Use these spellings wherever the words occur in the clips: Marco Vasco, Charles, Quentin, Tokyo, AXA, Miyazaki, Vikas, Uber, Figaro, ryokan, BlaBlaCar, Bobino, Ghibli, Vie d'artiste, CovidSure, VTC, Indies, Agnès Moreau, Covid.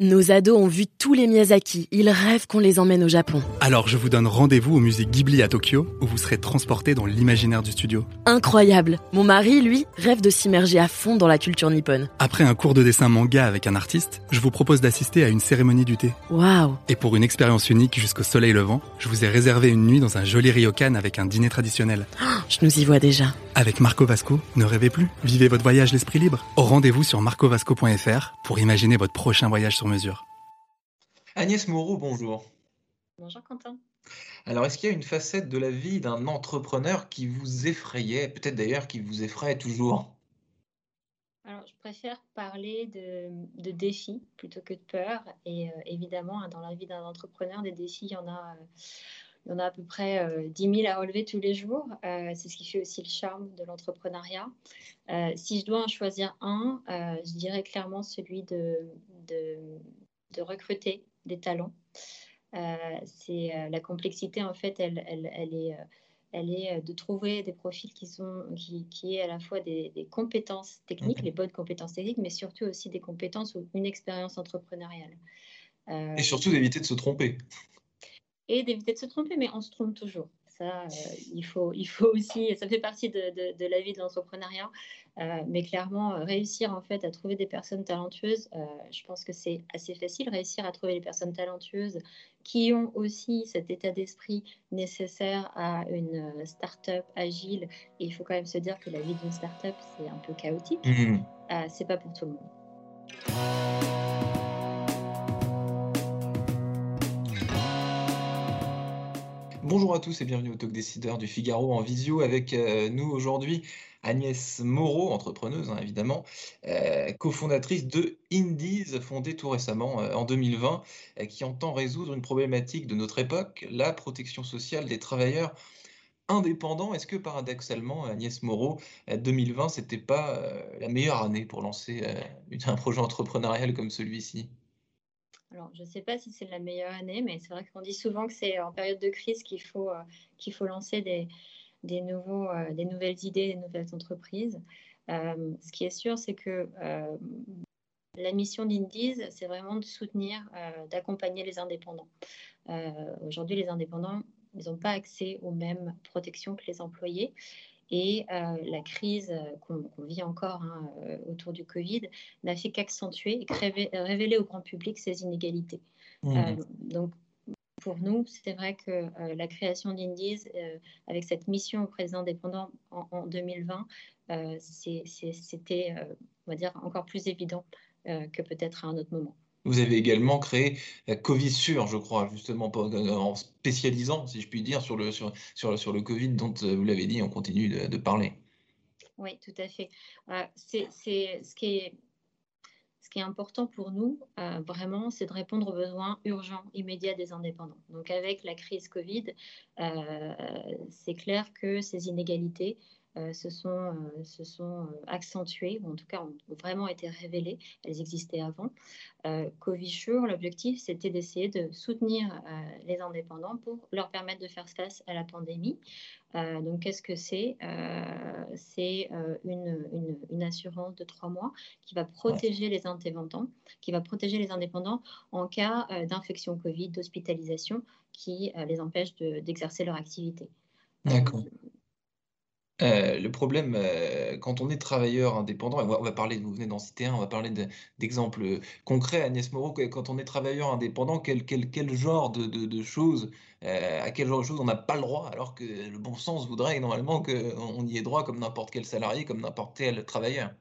Nos ados ont vu tous les Miyazaki, ils rêvent qu'on les emmène au Japon. Alors je vous donne rendez-vous au musée Ghibli à Tokyo, où vous serez transportés dans l'imaginaire du studio. Incroyable! Mon mari, lui, rêve de s'immerger à fond dans la culture nippone. Après un cours de dessin manga avec un artiste, je vous propose d'assister à une cérémonie du thé. Waouh! Et pour une expérience unique jusqu'au soleil levant, je vous ai réservé une nuit dans un joli ryokan avec un dîner traditionnel. Oh, je nous y vois déjà. Avec Marco Vasco, ne rêvez plus, vivez votre voyage l'esprit libre. Au rendez-vous sur marcovasco.fr pour imaginer votre prochain voyage sur mesure. Agnès Moreau, bonjour. Bonjour Quentin. Alors, est-ce qu'il y a une facette de la vie d'un entrepreneur qui vous effrayait, peut-être d'ailleurs qui vous effraie toujours? Alors, je préfère parler de défis plutôt que de peur. Et évidemment, dans la vie d'un entrepreneur, des défis, il y en a à peu près 10 000 à relever tous les jours. C'est ce qui fait aussi le charme de l'entrepreneuriat. Si je dois en choisir un, je dirais clairement celui de recruter des talents. La complexité, en fait, elle est de trouver des profils qui aient à la fois des compétences techniques, les bonnes compétences techniques, mais surtout aussi des compétences ou une expérience entrepreneuriale. Et surtout d'éviter de se tromper. Et d'éviter de se tromper, mais on se trompe toujours. Ça, il faut aussi, ça fait partie de la vie de l'entrepreneuriat. Mais clairement, réussir en fait à trouver des personnes talentueuses, je pense que c'est assez facile. Réussir à trouver les personnes talentueuses qui ont aussi cet état d'esprit nécessaire à une start-up agile. Et il faut quand même se dire que la vie d'une start-up, c'est un peu chaotique. C'est pas pour tout le monde. Bonjour à tous et bienvenue au Talk Décideur du Figaro en visio. Avec nous aujourd'hui, Agnès Moreau, entrepreneuse évidemment, cofondatrice de Indies, fondée tout récemment en 2020, qui entend résoudre une problématique de notre époque, la protection sociale des travailleurs indépendants. Est-ce que paradoxalement, Agnès Moreau, 2020, ce n'était pas la meilleure année pour lancer un projet entrepreneurial comme celui-ci ? Alors, je ne sais pas si c'est la meilleure année, mais c'est vrai qu'on dit souvent que c'est en période de crise qu'il faut lancer des nouvelles idées, des nouvelles entreprises. Ce qui est sûr, c'est que la mission d'Indies, c'est vraiment de soutenir, d'accompagner les indépendants. Aujourd'hui, les indépendants, ils n'ont pas accès aux mêmes protections que les employés. Et la crise qu'on vit encore autour du Covid n'a fait qu'accentuer et révéler au grand public ces inégalités. Donc, pour nous, c'est vrai que la création d'Indies, avec cette mission auprès des indépendants en 2020, c'était, on va dire, encore plus évident que peut-être à un autre moment. Vous avez également créé CovidSure, je crois, justement en spécialisant, si je puis dire, sur le Covid dont vous l'avez dit, on continue de parler. Oui, tout à fait. C'est ce qui est important pour nous, vraiment, c'est de répondre aux besoins urgents, immédiats des indépendants. Donc avec la crise Covid, c'est clair que ces inégalités se sont accentuées, ou en tout cas ont vraiment été révélées, elles existaient avant. CovidSure, l'objectif, c'était d'essayer de soutenir les indépendants pour leur permettre de faire face à la pandémie. Donc, qu'est-ce que c'est ? C'est une assurance de 3 mois qui va protéger les indépendants, en cas d'infection Covid, d'hospitalisation, qui les empêche d'exercer leur activité. D'accord. Le problème, quand on est travailleur indépendant, on va parler, vous venez d'en citer un, on va parler d'exemples concrets. Agnès Moreau, quand on est travailleur indépendant, quel genre de choses, à quel genre de choses on n'a pas le droit, alors que le bon sens voudrait normalement qu'on y ait droit comme n'importe quel salarié, comme n'importe quel travailleur.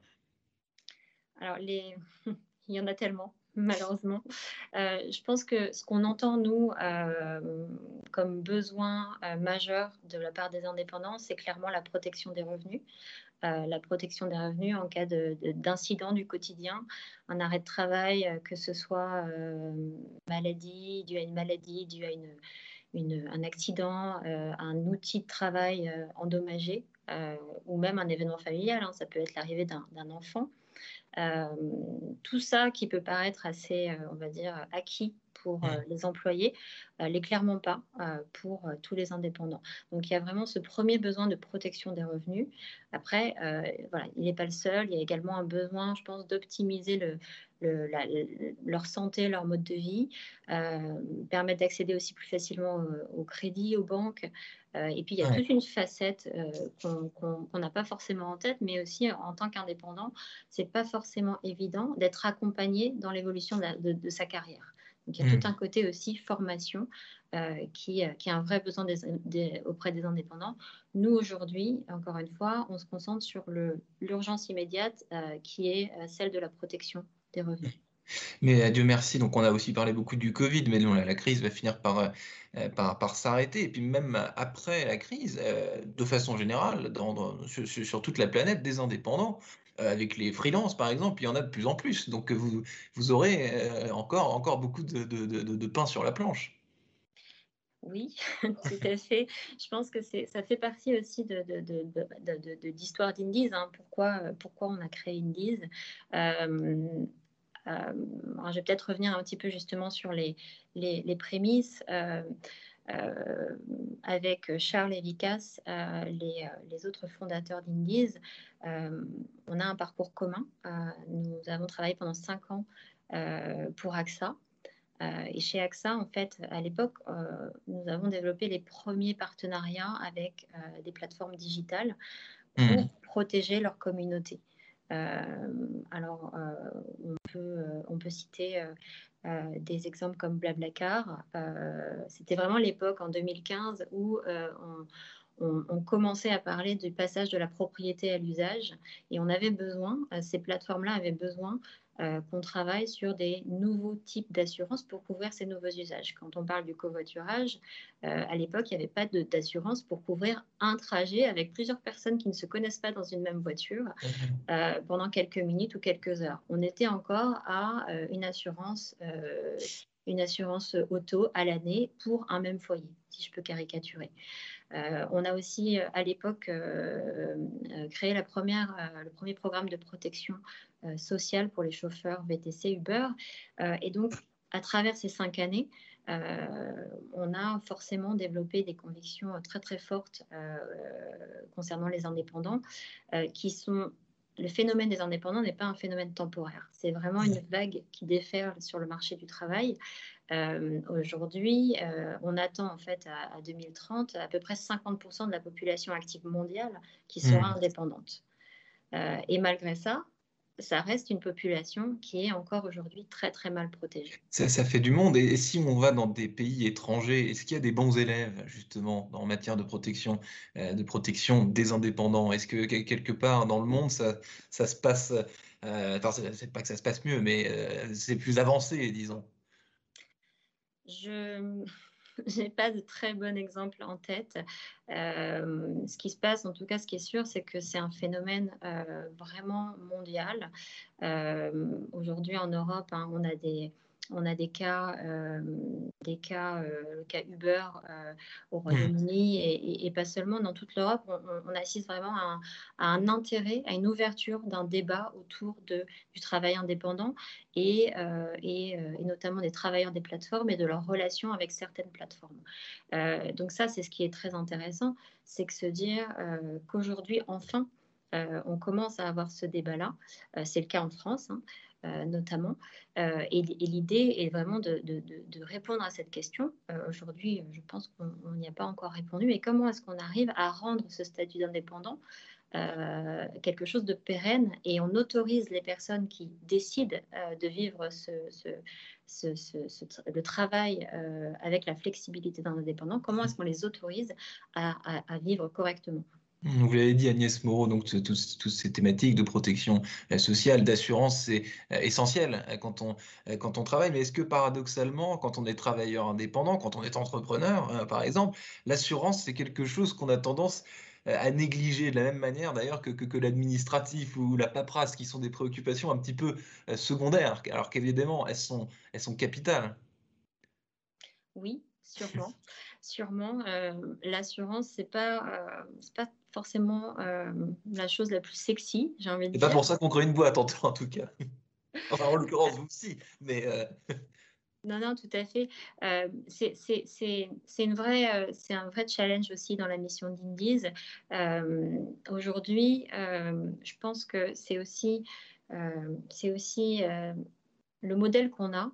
Alors, il y en a tellement. Malheureusement, je pense que ce qu'on entend, nous, comme besoin majeur de la part des indépendants, c'est clairement la protection des revenus. La protection des revenus en cas d'incident du quotidien, un arrêt de travail, que ce soit maladie, dû à un accident, un outil de travail endommagé, ou même un événement familial, ça peut être l'arrivée d'un enfant. Tout ça qui peut paraître assez, on va dire, acquis pour les employés l'est clairement pas pour tous les indépendants. Donc, il y a vraiment ce premier besoin de protection des revenus. Après, voilà, il n'est pas le seul. Il y a également un besoin, je pense, d'optimiser leur santé, leur mode de vie, permettre d'accéder aussi plus facilement au crédit, aux banques. Et puis, il y a toute une facette qu'on n'a pas forcément en tête, mais aussi en tant qu'indépendant, ce n'est pas forcément évident d'être accompagné dans l'évolution de sa carrière. Donc, il y a tout un côté aussi formation qui a un vrai besoin auprès des indépendants. Nous, aujourd'hui, encore une fois, on se concentre sur l'urgence immédiate qui est celle de la protection des revenus. Mais à Dieu merci, donc on a aussi parlé beaucoup du Covid, mais non, la crise va finir par s'arrêter. Et puis même après la crise, de façon générale, sur toute la planète, des indépendants, avec les freelances par exemple, il y en a de plus en plus. Donc vous aurez encore beaucoup de pain sur la planche. Oui, tout à fait. Je pense que ça fait partie aussi de l'histoire d'Indies. Hein. Pourquoi on a créé Indies? Je vais peut-être revenir un petit peu justement sur les prémices. Avec Charles et Vikas, les autres fondateurs d'Indies, on a un parcours commun. Nous avons travaillé pendant 5 ans pour AXA. Et chez AXA, en fait, à l'époque, nous avons développé les premiers partenariats avec des plateformes digitales pour protéger leur communauté. On peut citer des exemples comme BlaBlaCar. C'était vraiment l'époque en 2015 où on commençait à parler du passage de la propriété à l'usage et on avait besoin, ces plateformes-là avaient besoin qu'on travaille sur des nouveaux types d'assurances pour couvrir ces nouveaux usages. Quand on parle du covoiturage, à l'époque, il n'y avait pas d'assurance pour couvrir un trajet avec plusieurs personnes qui ne se connaissent pas dans une même voiture pendant quelques minutes ou quelques heures. On était encore à une assurance auto à l'année pour un même foyer, si je peux caricaturer. On a aussi, à l'époque, créé le premier programme de protection sociale pour les chauffeurs VTC Uber. Et donc, à travers ces 5 années, on a forcément développé des convictions très, très fortes concernant les indépendants qui sont... Le phénomène des indépendants n'est pas un phénomène temporaire. C'est vraiment une vague qui déferle sur le marché du travail. Aujourd'hui, on attend en fait à 2030 à peu près 50% de la population active mondiale qui sera indépendante. Et malgré ça, ça reste une population qui est encore aujourd'hui très, très mal protégée. Ça fait du monde. Et si on va dans des pays étrangers, est-ce qu'il y a des bons élèves, justement, en matière de protection des indépendants? Est-ce que quelque part dans le monde, ça se passe... c'est pas que ça se passe mieux, mais c'est plus avancé, disons. Je n'ai pas de très bon exemple en tête. Ce qui se passe, en tout cas, ce qui est sûr, c'est que c'est un phénomène vraiment mondial. Aujourd'hui, en Europe, hein, on a des cas, le cas Uber au Royaume-Uni et pas seulement dans toute l'Europe. On assiste vraiment à un intérêt, à une ouverture d'un débat autour du travail indépendant et notamment des travailleurs des plateformes et de leurs relations avec certaines plateformes. Donc ça, c'est ce qui est très intéressant, c'est que se dire qu'aujourd'hui, enfin, on commence à avoir ce débat-là. C'est le cas en France, hein, notamment. Et l'idée est vraiment de répondre à cette question. Aujourd'hui, je pense qu'on n'y a pas encore répondu. Mais comment est-ce qu'on arrive à rendre ce statut d'indépendant quelque chose de pérenne et on autorise les personnes qui décident de vivre le travail avec la flexibilité d'un indépendant, comment est-ce qu'on les autorise à vivre correctement ? Vous l'avez dit, Agnès Moreau, donc toutes ces thématiques de protection sociale, d'assurance, c'est essentiel quand on travaille. Mais est-ce que paradoxalement, quand on est travailleur indépendant, quand on est entrepreneur, par exemple, l'assurance, c'est quelque chose qu'on a tendance à négliger de la même manière d'ailleurs que l'administratif ou la paperasse, qui sont des préoccupations un petit peu secondaires, alors qu'évidemment, elles sont capitales. Oui, sûrement. Sûrement, l'assurance, c'est pas forcément la chose la plus sexy, j'ai envie de dire. C'est pas pour ça qu'on crée une boîte en tout cas. Enfin, en l'occurrence, vous aussi, mais... Non, non, tout à fait. C'est un vrai challenge aussi dans la mission d'Indies. Aujourd'hui, je pense que c'est aussi le modèle qu'on a.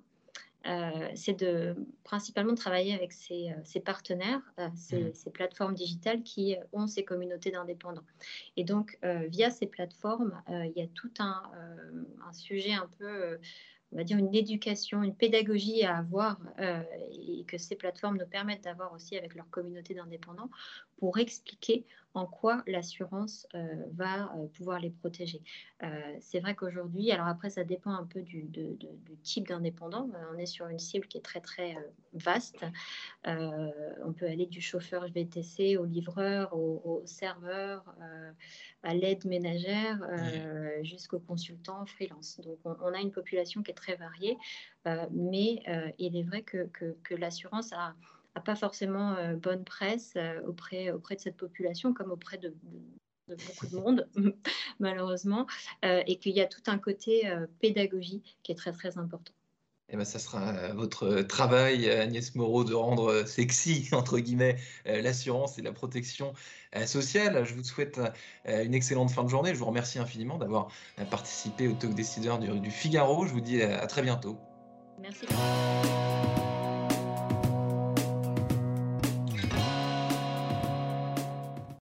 C'est de principalement travailler avec ses partenaires, ces plateformes digitales qui ont ces communautés d'indépendants. Et donc, via ces plateformes, il y a tout un sujet un peu, on va dire, une éducation, une pédagogie à avoir et que ces plateformes nous permettent d'avoir aussi avec leur communauté d'indépendants pour expliquer en quoi l'assurance va pouvoir les protéger. C'est vrai qu'aujourd'hui, alors après ça dépend un peu du type d'indépendant, on est sur une cible qui est très très vaste, on peut aller du chauffeur VTC au livreur, au serveur, à l'aide ménagère, jusqu'au consultant freelance. Donc on a une population qui est très variée, mais il est vrai que l'assurance a pas forcément bonne presse auprès de cette population comme auprès de beaucoup de monde, malheureusement, et qu'il y a tout un côté pédagogie qui est très, très important. Eh bien, ça sera votre travail, Agnès Moreau, de rendre sexy, entre guillemets, l'assurance et la protection sociale. Je vous souhaite une excellente fin de journée. Je vous remercie infiniment d'avoir participé au Talk Décideur du Figaro. Je vous dis à très bientôt. Merci.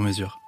mesure.